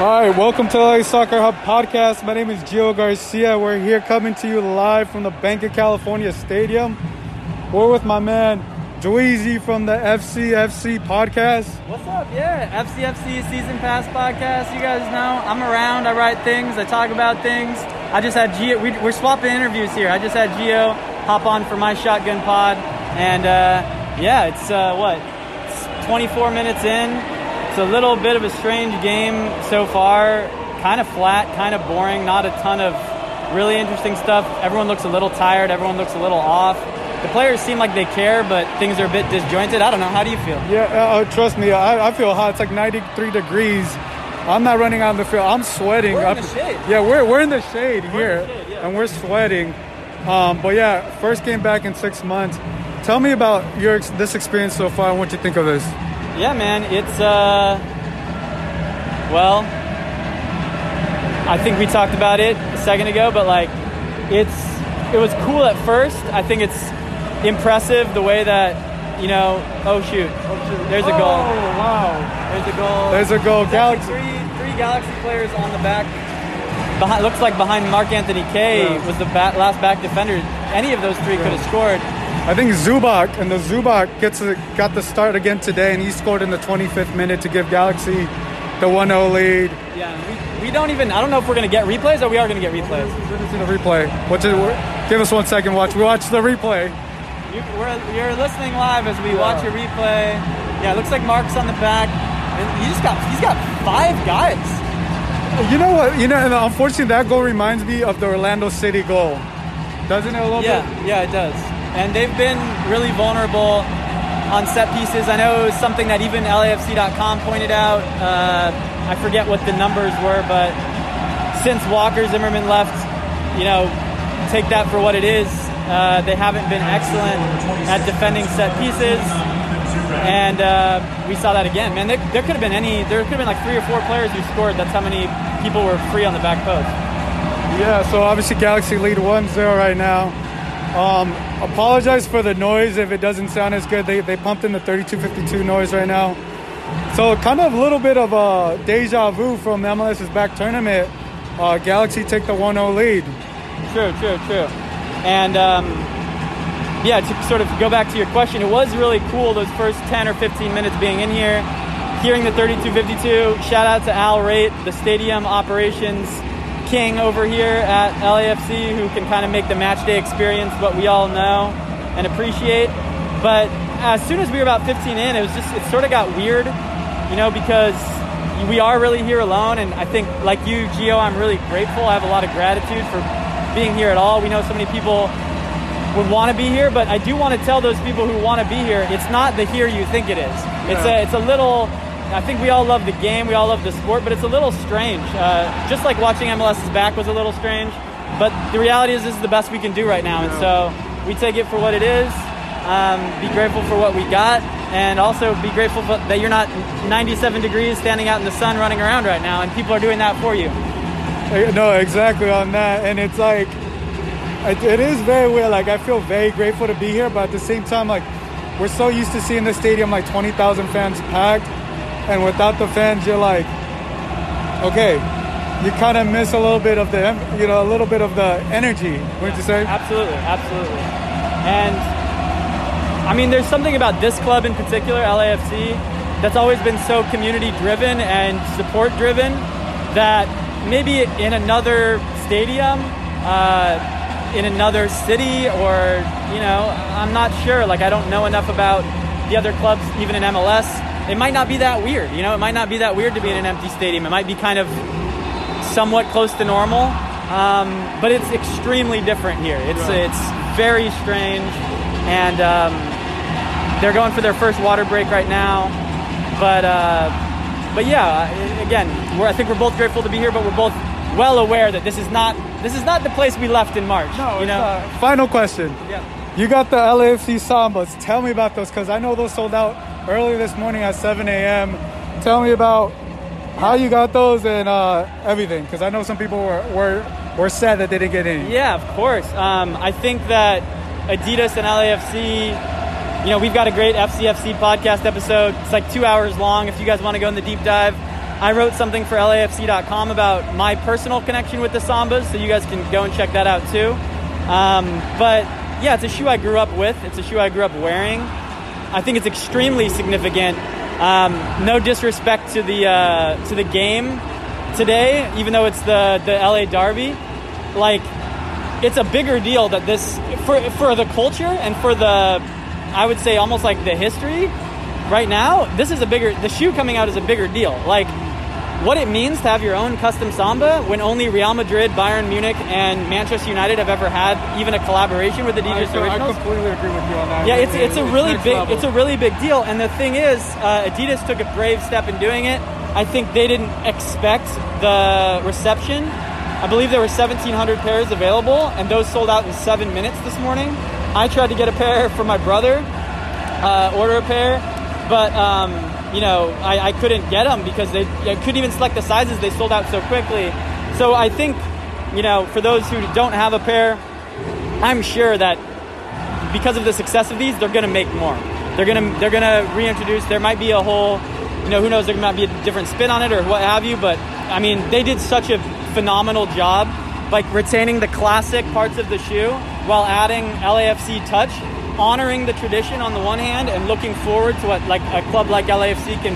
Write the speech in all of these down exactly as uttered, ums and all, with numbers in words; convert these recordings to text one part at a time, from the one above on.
All right, welcome to L A Soccer Hub Podcast. My name is Gio Garcia. We're here coming to you live from the Banc of California Stadium. We're with my man, Dweezy from the F C F C podcast. What's up? Yeah, F C F C Season Pass podcast. You guys know I'm around. I write things. I talk about things. I just had Gio. We, we're swapping interviews here. I just had Gio hop on for my Shotgun pod. And, uh, yeah, it's, uh, what, it's twenty-four minutes in. It's a little bit of a strange game so far, kind of flat, kind of boring, not a ton of really interesting stuff. Everyone looks a little tired, everyone looks a little off. The players seem like they care, but things are a bit disjointed. I don't know. How do you feel? Yeah, uh, trust me, I, I feel hot. It's like ninety-three degrees. I'm not running out on the field. I'm sweating. We're in I, the shade. Yeah, we're, we're in the shade we're here, in the shade, yeah. And we're sweating. Um, but, yeah, first game back in six months. Tell me about your this experience so far and what you think of this. Yeah, man, it's, uh, well, I think we talked about it a second ago, but, like, it's, it was cool at first. I think it's impressive the way that, you know, oh, shoot, there's a goal. Oh, wow. There's a goal. There's a goal. Galaxy. Three, three Galaxy players on the back. Behind, looks like behind Mark Anthony Kay yeah. was the back, last back defender. Any of those three yeah. could have scored. I think Zubak, and the Zubak gets a, got the start again today, and he scored in the twenty-fifth minute to give Galaxy the one-oh lead. Yeah, we, we don't even, I don't know if we're going to get replays or we are going to get replays. We're going to replay. What did, give us one second, watch. We watch the replay. You, we're, you're listening live as we yeah. watch a replay. Yeah, it looks like Mark's on the back. He just got, he's got five guys. You know what, you know, and unfortunately that goal reminds me of the Orlando City goal. Doesn't it a little yeah, bit? Yeah, yeah, it does. And they've been really vulnerable on set pieces. I know it was something that even L A F C dot com pointed out. Uh, I forget what the numbers were, but since Walker Zimmerman left, you know, take that for what it is. Uh, they haven't been excellent at defending set pieces. And uh, we saw that again, man. There, there could have been any, there could have been like three or four players who scored. That's how many people were free on the back post. Yeah, so obviously Galaxy lead one-oh right now. Um, apologize for the noise if it doesn't sound as good. They they pumped in the thirty-two fifty-two noise right now. So kind of a little bit of a deja vu from the MLS's back tournament. Uh, Galaxy take the one-oh lead. True, true, true. And, um, yeah, to sort of go back to your question, it was really cool those first ten or fifteen minutes being in here, hearing the thirty-two fifty-two. Shout out to Al Rait, the stadium operations king over here at L A F C, who can kind of make the match day experience what we all know and appreciate. But as soon as we were about fifteen in, it was just, it sort of got weird, you know, because we are really here alone. And I think, like you, Gio, I'm really grateful. I have a lot of gratitude for being here at all. We know so many people would want to be here, but I do want to tell those people who want to be here, it's not the here you think it is. Yeah. It's a, it's a little... I think we all love the game, we all love the sport, but it's a little strange. Uh, just like watching MLS's back was a little strange, but the reality is this is the best we can do right now, and so we take it for what it is, um, be grateful for what we got, and also be grateful for, that you're not ninety-seven degrees standing out in the sun running around right now, and people are doing that for you. No, exactly on that, and it's like, it, it is very weird. Like, I feel very grateful to be here, but at the same time, like, we're so used to seeing the stadium like twenty thousand fans packed. And without the fans, you're like, okay, you kind of miss a little bit of the, you know, a little bit of the energy, wouldn't you say? Absolutely, absolutely. And, I mean, there's something about this club in particular, L A F C, that's always been so community-driven and support-driven that maybe in another stadium, uh, in another city, or, you know, I'm not sure. Like, I don't know enough about the other clubs, even in M L S. It might not be that weird, you know? It might not be that weird to be in an empty stadium. It might be kind of somewhat close to normal, um, but it's extremely different here. It's yeah. it's very strange, and um, they're going for their first water break right now. But, uh, but yeah, again, we're, I think we're both grateful to be here, but we're both well aware that this is not This is not the place we left in March. No, you know? Not. Final question. Yeah. You got the L A F C Sambas. Tell me about those, because I know those sold out earlier this morning at seven a.m. Tell me about how you got those and uh, everything, because I know some people were, were, were sad that they didn't get any. Yeah, of course. Um, I think that Adidas and L A F C... You know, we've got a great F C F C podcast episode. It's like two hours long if you guys want to go in the deep dive. I wrote something for L A F C dot com about my personal connection with the Sambas, so you guys can go and check that out too. Um, but, yeah, it's a shoe I grew up with. It's a shoe I grew up wearing. I think it's extremely significant. Um, no disrespect to the uh, to the game today, even though it's the, the L A Derby. Like, it's a bigger deal that this, for for the culture and for the... I would say almost like the history right now, this is a bigger, the shoe coming out is a bigger deal. Like what it means to have your own custom Samba when only Real Madrid, Bayern Munich, and Manchester United have ever had even a collaboration with the Adidas I, Originals. I completely agree with you on that. Yeah, it's, it's a really big, level. It's a really big deal. And the thing is, uh, Adidas took a brave step in doing it. I think they didn't expect the reception. I believe there were seventeen hundred pairs available and those sold out in seven minutes this morning. I tried to get a pair for my brother, uh, order a pair, but, um, you know, I, I couldn't get them because they I couldn't even select the sizes. They sold out so quickly. So I think, you know, for those who don't have a pair, I'm sure that because of the success of these, they're going to make more. They're going to they're going to reintroduce. There might be a whole, you know, who knows, there might be a different spin on it or what have you. But, I mean, they did such a phenomenal job, like retaining the classic parts of the shoe while adding L A F C touch, honoring the tradition on the one hand and looking forward to what like a club like L A F C can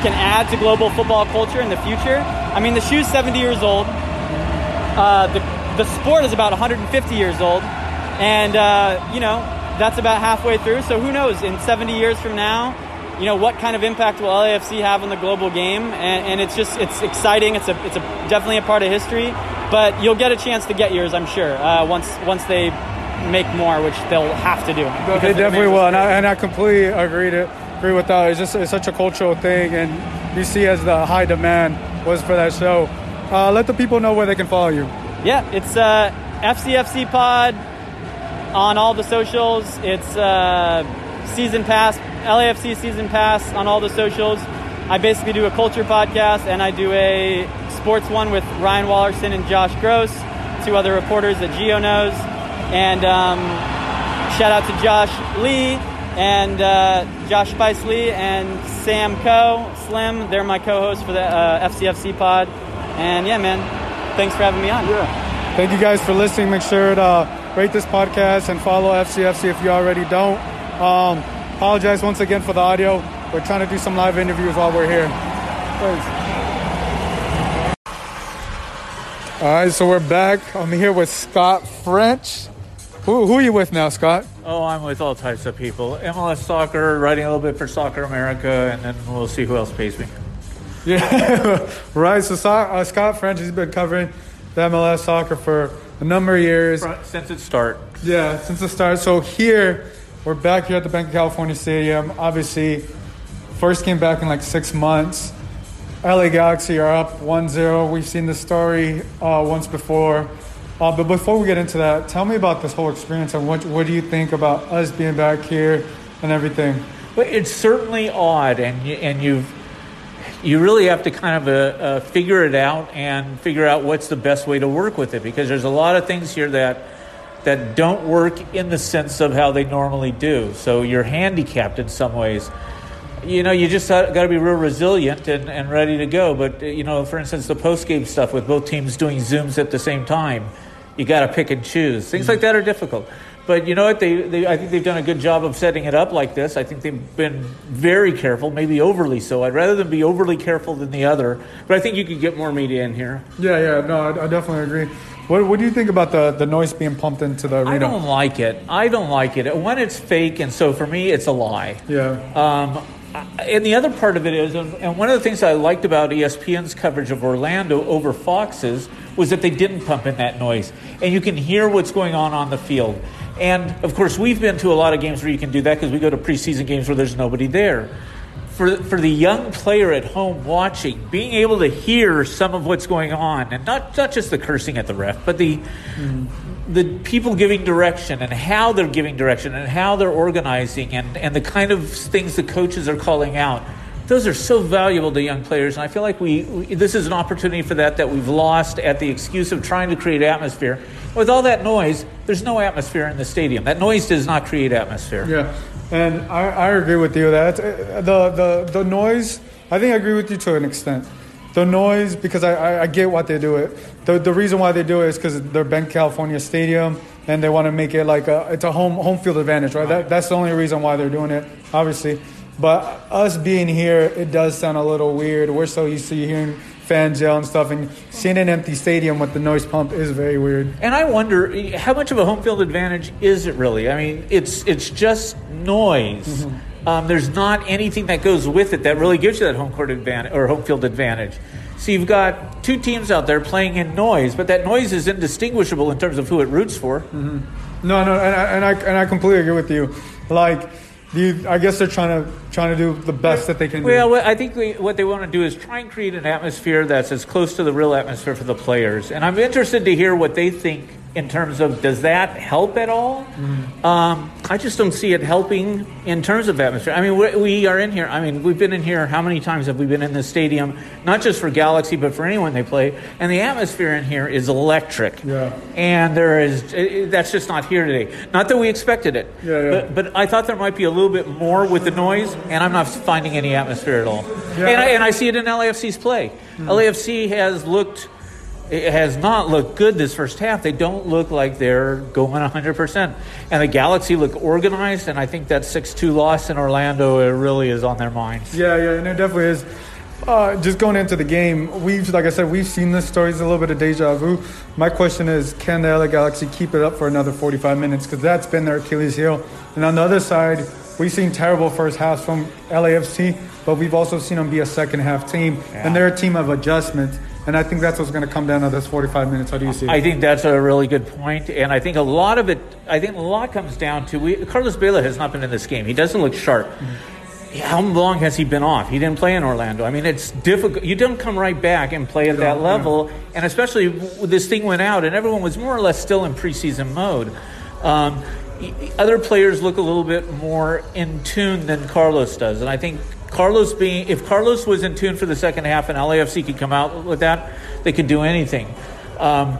can add to global football culture in the future. I mean, the shoe's seventy years old. Uh, the the sport is about one hundred fifty years old, and uh, you know that's about halfway through. So who knows? In seventy years from now, you know what kind of impact will L A F C have on the global game? And, and it's just it's exciting. It's a it's a definitely a part of history. But you'll get a chance to get yours, I'm sure, uh, once once they make more, which they'll have to do. They definitely will, and I, and I completely agree to agree with that. It's just it's such a cultural thing, and you see as the high demand was for that show. Uh, let the people know where they can follow you. Yeah, it's uh, F C F C Pod on all the socials. It's uh, Season Pass, L A F C Season Pass on all the socials. I basically do a culture podcast, and I do a sports one with Ryan Wallerson and Josh Gross, two other reporters that Gio knows. And um, shout out to Josh Lee and uh, Josh Spice Lee and Sam Coe, Slim. They're my co-hosts for the uh, F C F C pod. And, yeah, man, thanks for having me on. Yeah. Thank you guys for listening. Make sure to uh, rate this podcast and follow F C F C if you already don't. Um, apologize once again for the audio. We're trying to do some live interviews while we're here. Thanks. All right, so we're back. I'm here with Scott French. Who, who are you with now, Scott? Oh, I'm with all types of people. M L S Soccer, writing a little bit for Soccer America, and then we'll see who else pays me. Yeah, right. So uh, Scott French has been covering the M L S Soccer for a number of years. Since its start. Yeah, since the start. So here, we're back here at the Banc of California Stadium. Obviously, first game back in like six months. L A Galaxy are up one zero. We've seen this story uh, once before. Uh, but before we get into that, tell me about this whole experience and what, what do you think about us being back here and everything? Well, it's certainly odd, and you, and you've you really have to kind of uh, uh, figure it out and figure out what's the best way to work with it, because there's a lot of things here that that don't work in the sense of how they normally do. So you're handicapped in some ways. You know, you just got to be real resilient and, and ready to go. But, you know, for instance, the post-game stuff with both teams doing Zooms at the same time, you got to pick and choose. Things mm-hmm. like that are difficult. But you know what? They, they, I think they've done a good job of setting it up like this. I think they've been very careful, maybe overly so. I'd rather than be overly careful than the other. But I think you could get more media in here. Yeah, yeah. No, I, I definitely agree. What, what do you think about the, the noise being pumped into the arena? I don't like it. I don't like it. One, it's fake, and so for me, it's a lie. Yeah. Um, and the other part of it is, and one of the things I liked about E S P N's coverage of Orlando over Fox's was that they didn't pump in that noise. And you can hear what's going on on the field. And, of course, we've been to a lot of games where you can do that because we go to preseason games where there's nobody there. for for the young player at home watching, being able to hear some of what's going on, and not, not just the cursing at the ref, but the mm. the people giving direction and how they're giving direction and how they're organizing and, and the kind of things the coaches are calling out. Those are so valuable to young players, and I feel like we, we this is an opportunity for that that we've lost at the excuse of trying to create atmosphere. With all that noise, there's no atmosphere in the stadium. That noise does not create atmosphere. Yeah, and I, I agree with you. That the, the the noise, I think I agree with you to an extent. The noise, because I, I, I get why they do it. The the reason why they do it is because they're Banc of California Stadium, and they want to make it like a, it's a home home field advantage, right? That That's the only reason why they're doing it, obviously. But us being here, it does sound a little weird. We're so used to hearing fans yell and stuff, and seeing an empty stadium with the noise pump is very weird. And I wonder, how much of a home field advantage is it really? I mean, it's it's just noise. Mm-hmm. Um, there's not anything that goes with it that really gives you that home court advantage or home field advantage. So you've got two teams out there playing in noise, but that noise is indistinguishable in terms of who it roots for. Mm-hmm. No, no, and I, and I and I completely agree with you. Like. You, I guess they're trying to trying to do the best that they can do. Well, I think we, what they want to do is try and create an atmosphere that's as close to the real atmosphere for the players. And I'm interested to hear what they think in terms of, does that help at all? Mm-hmm. Um, I just don't see it helping in terms of atmosphere. I mean, we, we are in here. I mean, we've been in here. How many times have we been in this stadium? Not just for Galaxy, but for anyone they play. And the atmosphere in here is electric. Yeah. And there is it, that's just not here today. Not that we expected it. Yeah, yeah. But, but I thought there might be a little bit more with the noise, and I'm not finding any atmosphere at all. Yeah. And, I, and I see it in L A F C's play. Mm-hmm. L A F C has looked... It has not looked good this first half. They don't look like they're going one hundred percent. And the Galaxy look organized, and I think that six two loss in Orlando, it really is on their minds. Yeah, yeah, and it definitely is. Uh, just going into the game, we've, like I said, we've seen this story. It's a little bit of deja vu. My question is, can the L A Galaxy keep it up for another forty-five minutes? Because that's been their Achilles heel. And on the other side, we've seen terrible first halves from L A F C, but we've also seen them be a second-half team, yeah. and they're a team of adjustments. And I think that's what's going to come down to this forty-five minutes. How do you see it? I think that's a really good point. And I think a lot of it, I think a lot comes down to, we, Carlos Vela has not been in this game. He doesn't look sharp. Mm-hmm. How long has he been off? He didn't play in Orlando. I mean, it's difficult. You don't come right back and play at that level. Yeah. And especially this thing went out and everyone was more or less still in preseason mode. Um, other players look a little bit more in tune than Carlos does. And I think Carlos being, if Carlos was in tune for the second half and L A F C could come out with that, they could do anything. Um,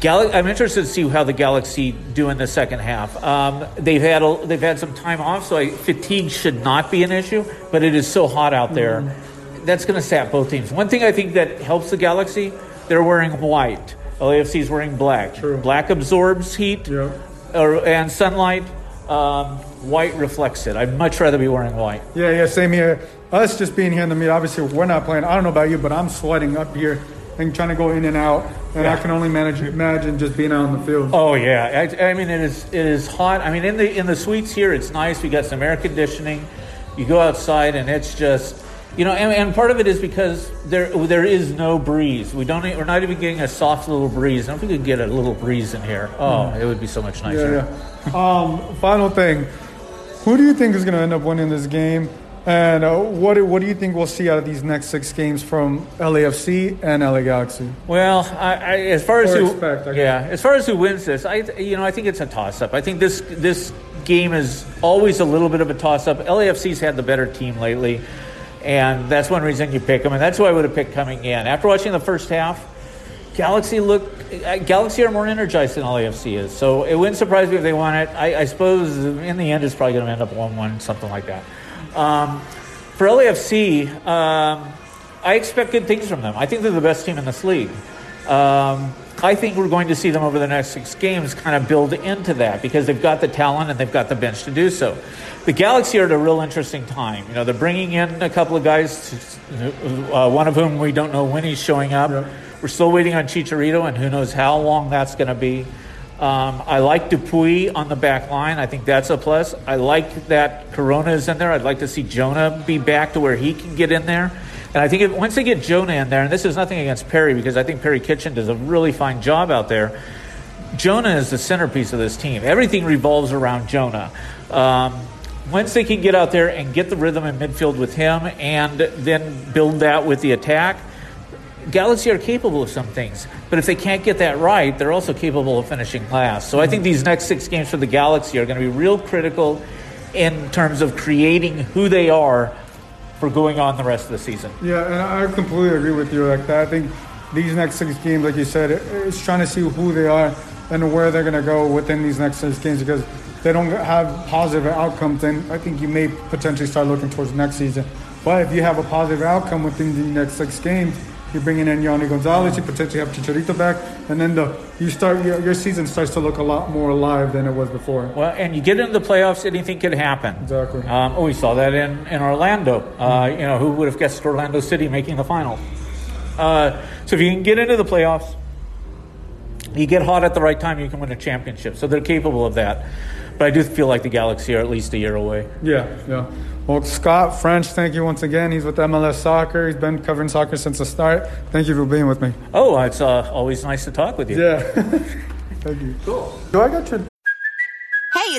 Gal- I'm interested to see how the Galaxy do in the second half. Um, they've had a, they've had some time off, so I, fatigue should not be an issue, but it is so hot out there. Mm-hmm. That's going to sap both teams. One thing I think that helps the Galaxy, they're wearing white. L A F C is wearing black. True. Black absorbs heat yeah. or, and sunlight. Um, white reflects it. I'd much rather be wearing white. Yeah, yeah, same here. Us just being here in the meet, obviously we're not playing. I don't know about you, but I'm sweating up here and trying to go in and out, and yeah. I can only manage, imagine just being out on the field. Oh, yeah. I, I mean, it is it is hot. I mean, in the in the suites here, it's nice. We got some air conditioning. You go outside, and it's just, you know, and, and part of it is because there there is no breeze. We don't. We're not even getting a soft little breeze. And if we could get a little breeze in here, oh, mm. it would be so much nicer. Yeah, yeah. um, final thing. Who do you think is going to end up winning this game? And uh, what, do, what do you think we'll see out of these next six games from L A F C and L A Galaxy? Well, I, I, as far as or who, expect, I yeah, guess. as far as who wins this, I, you know, I think it's a toss-up. I think this this game is always a little bit of a toss-up. L A F C's had the better team lately, and that's one reason you pick them, and that's who I would have picked coming in. After watching the first half, Galaxy look. Galaxy are more energized than L A F C is, so it wouldn't surprise me if they won it. I, I suppose in the end, it's probably going to end up one one, something like that. Um, for L A F C, um, I expect good things from them. I think they're the best team in this league. Um, I think we're going to see them over the next six games kind of build into that because they've got the talent and they've got the bench to do so. The Galaxy are at a real interesting time. You know, they're bringing in a couple of guys, uh, one of whom we don't know when he's showing up. Yep. We're still waiting on Chicharito, and who knows how long that's going to be. Um, I like Dupuy on the back line. I think that's a plus. I like that Corona is in there. I'd like to see Jonah be back to where he can get in there. And I think if, once they get Jonah in there, and this is nothing against Perry because I think Perry Kitchen does a really fine job out there, Jonah is the centerpiece of this team. Everything revolves around Jonah. Um, once they can get out there and get the rhythm in midfield with him and then build that with the attack, Galaxy are capable of some things. But if they can't get that right, they're also capable of finishing last. So I think these next six games for the Galaxy are going to be real critical in terms of creating who they are for going on the rest of the season. Yeah, and I completely agree with you like that. I think these next six games, like you said, it's trying to see who they are and where they're going to go within these next six games, because they don't have positive outcomes, then I think you may potentially start looking towards next season. But if you have a positive outcome within the next six games, you're bringing in Yanni Gonzalez, you potentially have Chicharito back, and then the you start your, your season starts to look a lot more alive than it was before. Well, and you get into the playoffs, anything could happen. Exactly. Um, oh, we saw that in, in Orlando. Uh, you know, who would have guessed Orlando City making the final? Uh, so if you can get into the playoffs, you get hot at the right time, you can win a championship. So they're capable of that. But I do feel like the Galaxy are at least a year away. Yeah, yeah. Well, Scott French, thank you once again. He's with M L S Soccer. He's been covering soccer since the start. Thank you for being with me. Oh, it's uh, always nice to talk with you. Yeah. Thank you. Cool. Do I got your... Hey,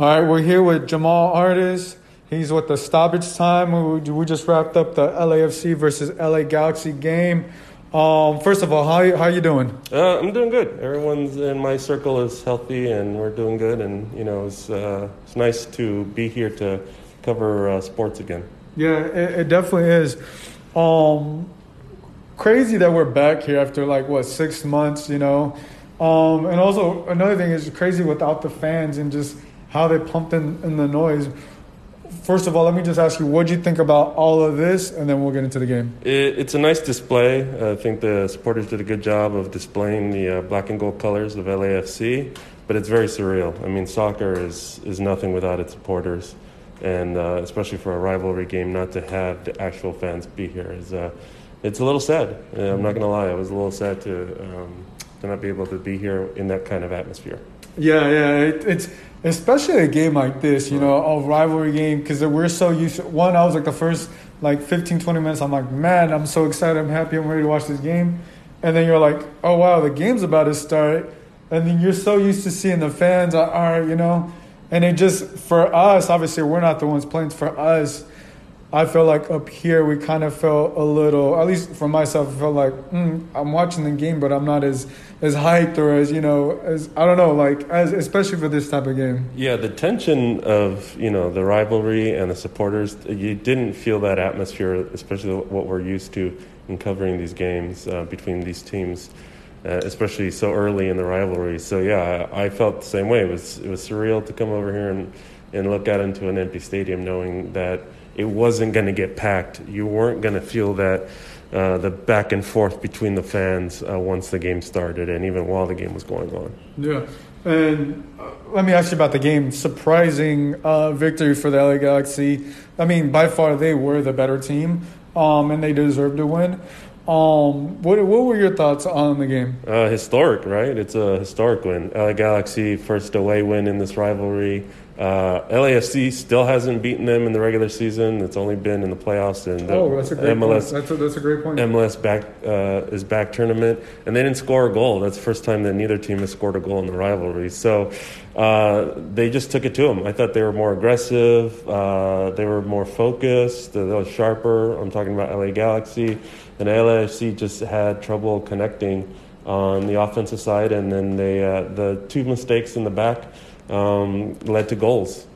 All right, we're here with Jamal Artis. He's with the Stoppage Time. We, we just wrapped up the L A F C versus L A Galaxy game. Um, first of all, how how you doing? Uh, I'm doing good. Everyone's in my circle is healthy, and we're doing good. And you know, it's uh, it's nice to be here to cover uh, sports again. Yeah, it, it definitely is. Um, crazy that we're back here after like what six months, you know. Um, and also another thing is crazy without the fans and just how they pumped in, in the noise. First of all, let me just ask you, what do you think about all of this? And then we'll get into the game. It, it's a nice display. I think the supporters did a good job of displaying the uh, black and gold colors of L A F C, but it's very surreal. I mean, soccer is, is nothing without its supporters, and uh, especially for a rivalry game, not to have the actual fans be here is uh, it's a little sad. Uh, I'm not going to lie. I was a little sad to, um, to not be able to be here in that kind of atmosphere. Yeah, yeah, it, it's especially a game like this, you know, a rivalry game, because we're so used to, one, I was like the first, like, fifteen, twenty minutes, I'm like, man, I'm so excited, I'm happy, I'm ready to watch this game. And then you're like, oh, wow, the game's about to start. And then you're so used to seeing the fans are, are you know, and it just, for us, obviously we're not the ones playing, for us, I feel like up here we kind of felt a little, at least for myself, I felt like mm, I'm watching the game, but I'm not as, as hyped or as, you know, as, I don't know, like, as especially for this type of game. Yeah, the tension of, you know, the rivalry and the supporters, you didn't feel that atmosphere, especially what we're used to in covering these games uh, between these teams, uh, especially so early in the rivalry. So, yeah, I, I felt the same way. It was, it was surreal to come over here and, and look out into an empty stadium knowing that it wasn't going to get packed. You weren't going to feel that uh, the back and forth between the fans uh, once the game started and even while the game was going on. Yeah. And uh, let me ask you about the game. Surprising uh, victory for the L A Galaxy. I mean, by far they were the better team, um, and they deserved to win. Um, what what were your thoughts on the game? Uh, historic, right? It's a historic win. L A Galaxy, first away win in this rivalry. Uh, L A F C still hasn't beaten them in the regular season. It's only been in the playoffs and the oh, that's a great M L S. Point. That's a, that's a great point. M L S back uh, is back tournament, and they didn't score a goal. That's the first time that neither team has scored a goal in the rivalry. So uh, they just took it to them. I thought they were more aggressive. Uh, they were more focused. They were sharper. I'm talking about L A Galaxy, and L A F C just had trouble connecting on the offensive side, and then they uh, the two mistakes in the back. Um, led to goals.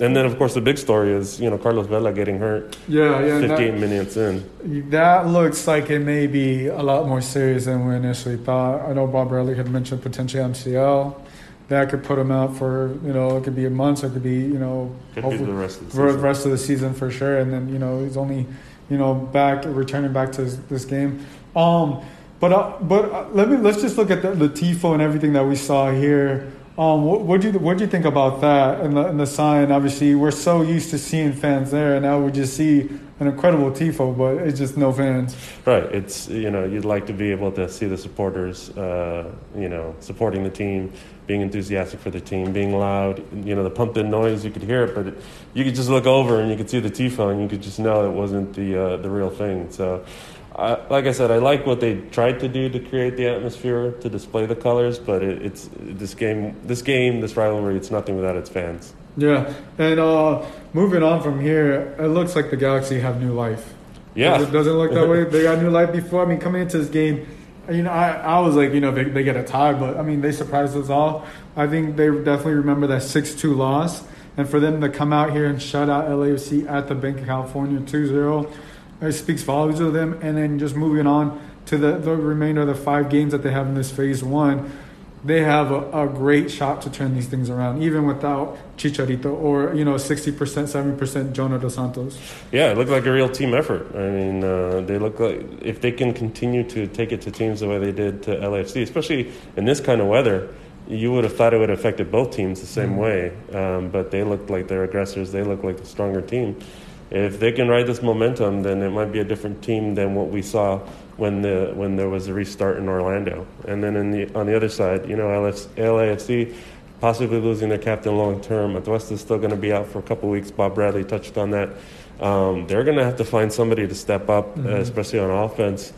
And then, of course, the big story is, you know, Carlos Vela getting hurt yeah, yeah, fifty-eight that, minutes in. That looks like it may be a lot more serious than we initially thought. I know Bob Bradley had mentioned potentially M C L. That could put him out for, you know, it could be a month, it could be, you know, could be the rest of the season. rest of the season for sure. And then, you know, he's only, you know, back, returning back to this, this game. Um, but uh, but uh, let me, let's just look at the, the Tifo and everything that we saw here. Um, what what do you what do you think about that and the, and the sign? Obviously, we're so used to seeing fans there, and now we just see an incredible tifo, but it's just no fans. Right. It's, you know, you'd like to be able to see the supporters, uh, you know, supporting the team, being enthusiastic for the team, being loud. You know, the pumped-in noise, you could hear it, but it, you could just look over and you could see the tifo, and you could just know it wasn't the uh, the real thing. So, I, like I said, I like what they tried to do to create the atmosphere, to display the colors, but it, it's this game, this game, this rivalry, it's nothing without its fans. Yeah, and uh, moving on from here, it looks like the Galaxy have new life. Yeah. Does it doesn't look that way? They got new life before. I mean, coming into this game, you know, I, I was like, you know, they, they get a tie, but, I mean, they surprised us all. I think they definitely remember that six two loss, and for them to come out here and shut out L A F C at the Banc of California two zero, it speaks volumes of them. And then just moving on to the, the remainder of the five games that they have in this phase one, they have a, a great shot to turn these things around, even without Chicharito or, you know, sixty percent, seventy percent Jonah dos Santos. Yeah, it looked like a real team effort. I mean, uh, they look like if they can continue to take it to teams the way they did to L A F C, especially in this kind of weather, you would have thought it would have affected both teams the same mm-hmm. way. Um, but they looked like they're aggressors. They look like the stronger team. If they can ride this momentum, then it might be a different team than what we saw when the when there was a restart in Orlando. And then in the, on the other side, you know, L A F C possibly losing their captain long term. Atuesta is still going to be out for a couple of weeks. Bob Bradley touched on that. Um, they're going to have to find somebody to step up, mm-hmm. uh, especially on offense,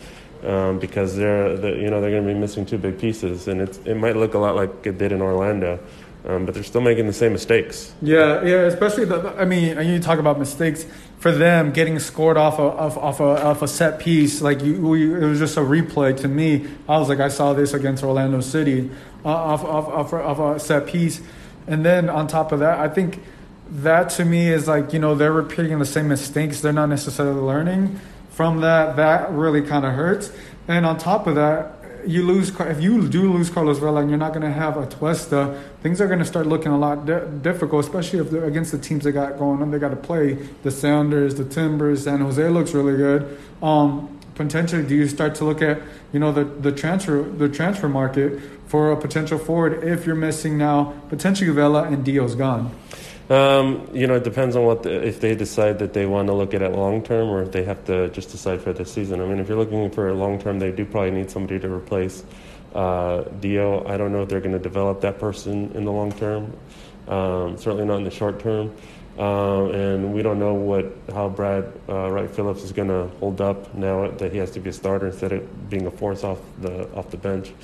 um, because they're the, you know they're going to be missing two big pieces, and it's, it might look a lot like it did in Orlando. Um, but they're still making the same mistakes. Yeah, yeah. Especially the, I mean, you talk about mistakes for them getting scored off a off off a, off a set piece. Like you, we, it was just a replay to me. I was like, I saw this against Orlando City, uh, off off off off a set piece, and then on top of that, I think that to me is like, you know, they're repeating the same mistakes. They're not necessarily learning from that. That really kind of hurts. And on top of that, you lose if you do lose Carlos Vela and you're not going to have Atuesta, things are going to start looking a lot di- difficult, especially if they're against the teams they got going on. They got to play the Sounders, the Timbers. San Jose looks really good. Um, potentially, do you start to look at you know the, the transfer the transfer market for a potential forward if you're missing now potentially Vela and Dio's gone? Um, you know, it depends on what the, if they decide that they want to look at it long term or if they have to just decide for this season. I mean, if you're looking for a long term, they do probably need somebody to replace uh, Dio. I don't know if they're going to develop that person in the long term, um, certainly not in the short term. Um, and we don't know what how Brad uh, Wright Phillips is going to hold up now that he has to be a starter instead of being a force off the off the bench.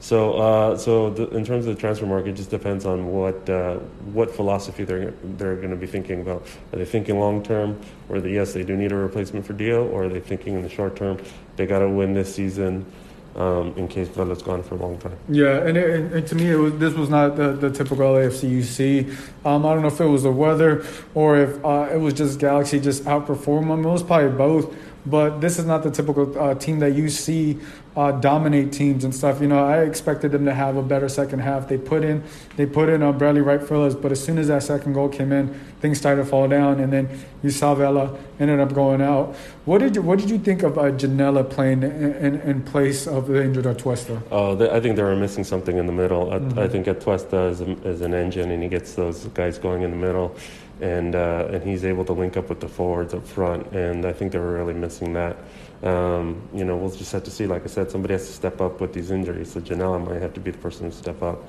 So, uh, so the, in terms of the transfer market, it just depends on what uh, what philosophy they're they're going to be thinking about. Are they thinking long term, or that yes, they do need a replacement for Dio, or are they thinking in the short term they got to win this season? Um, in case Vela's gone for a long time. Yeah, and, it, and, and to me, it was, this was not the, the typical L A F C you see. Um, I don't know if it was the weather or if uh, it was just Galaxy just outperforming them. It was probably both, but this is not the typical uh, team that you see uh, dominate teams and stuff. You know, I expected them to have a better second half. They put in, they put in uh, Bradley Wright Phillips, but as soon as that second goal came in, things started to fall down, and then you saw Vela ended up going out. What did you What did you think of uh, Ginella playing in, in, in place of the injured Atuesta? Oh, they, I think they were missing something in the middle. I, mm-hmm. I think Atuesta is, a, is an engine, and he gets those guys going in the middle, and uh, and he's able to link up with the forwards up front. And I think they were really missing that. Um, you know, we'll just have to see. Like I said, somebody has to step up with these injuries. So Ginella might have to be the person to step up,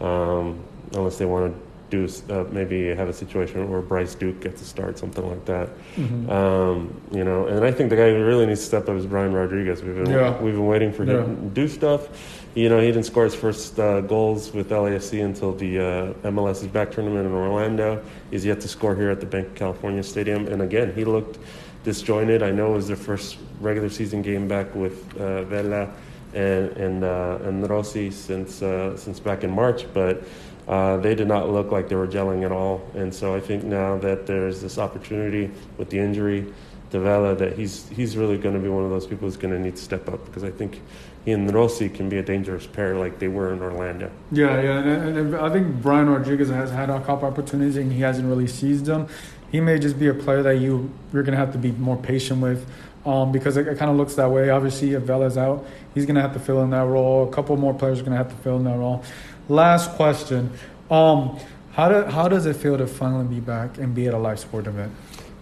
um, unless they want to. Do uh, maybe have a situation where Bryce Duke gets a start, something like that. Mm-hmm. Um, you know, and I think the guy who really needs to step up is Brian Rodriguez. We've been yeah. we've been waiting for him yeah. to do stuff. You know, he didn't score his first uh, goals with L A F C until the uh, M L S's back tournament in Orlando. He's yet to score here at the Banc of California Stadium, and again, he looked disjointed. I know it was their first regular season game back with uh, Vela and and uh, and Rossi since uh, since back in March, but. Uh, they did not look like they were gelling at all. And so I think now that there's this opportunity with the injury to Vela that he's he's really going to be one of those people who's going to need to step up because I think he and Rossi can be a dangerous pair like they were in Orlando. Yeah, yeah. And, and I think Brian Rodriguez has had a couple opportunities and he hasn't really seized them. He may just be a player that you, you're going to have to be more patient with. Um, because it, it kind of looks that way. Obviously, if Vela's out, he's going to have to fill in that role. A couple more players are going to have to fill in that role. Last question. Um, how do how does it feel to finally be back and be at a live sport event?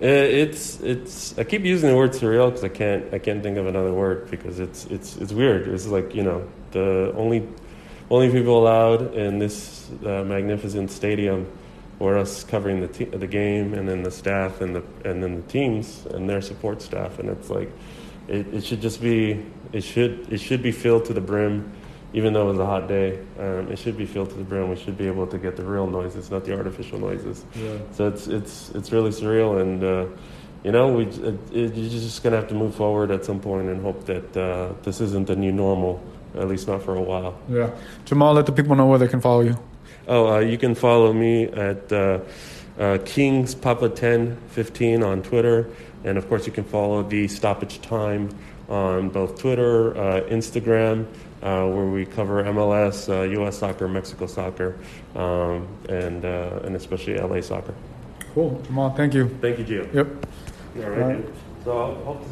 It's it's. I keep using the word surreal because I can't I can't think of another word because it's it's it's weird. It's like, you know, the only only people allowed in this uh, magnificent stadium were us covering the te- the game, and then the staff and the and then the teams and their support staff. And it's like it, it should just be it should it should be filled to the brim, even though it was a hot day. Um, it should be filled to the brim. We should be able to get the real noises, not the artificial noises. Yeah. So it's it's it's really surreal, and uh, you know, we it, it, you're just gonna have to move forward at some point and hope that uh, this isn't the new normal, at least not for a while. Yeah, Jamal, let the people know where they can follow you. Oh, uh, you can follow me at uh, uh, Kings Papa ten fifteen on Twitter, and of course you can follow the Stoppage Time on both Twitter, uh, Instagram. Uh, where we cover M L S, uh, U S soccer, Mexico soccer, um, and uh, and especially L A soccer. Cool. Jamal, thank you. Thank you, Gio. Yep. All right. All right. So I'll hope to-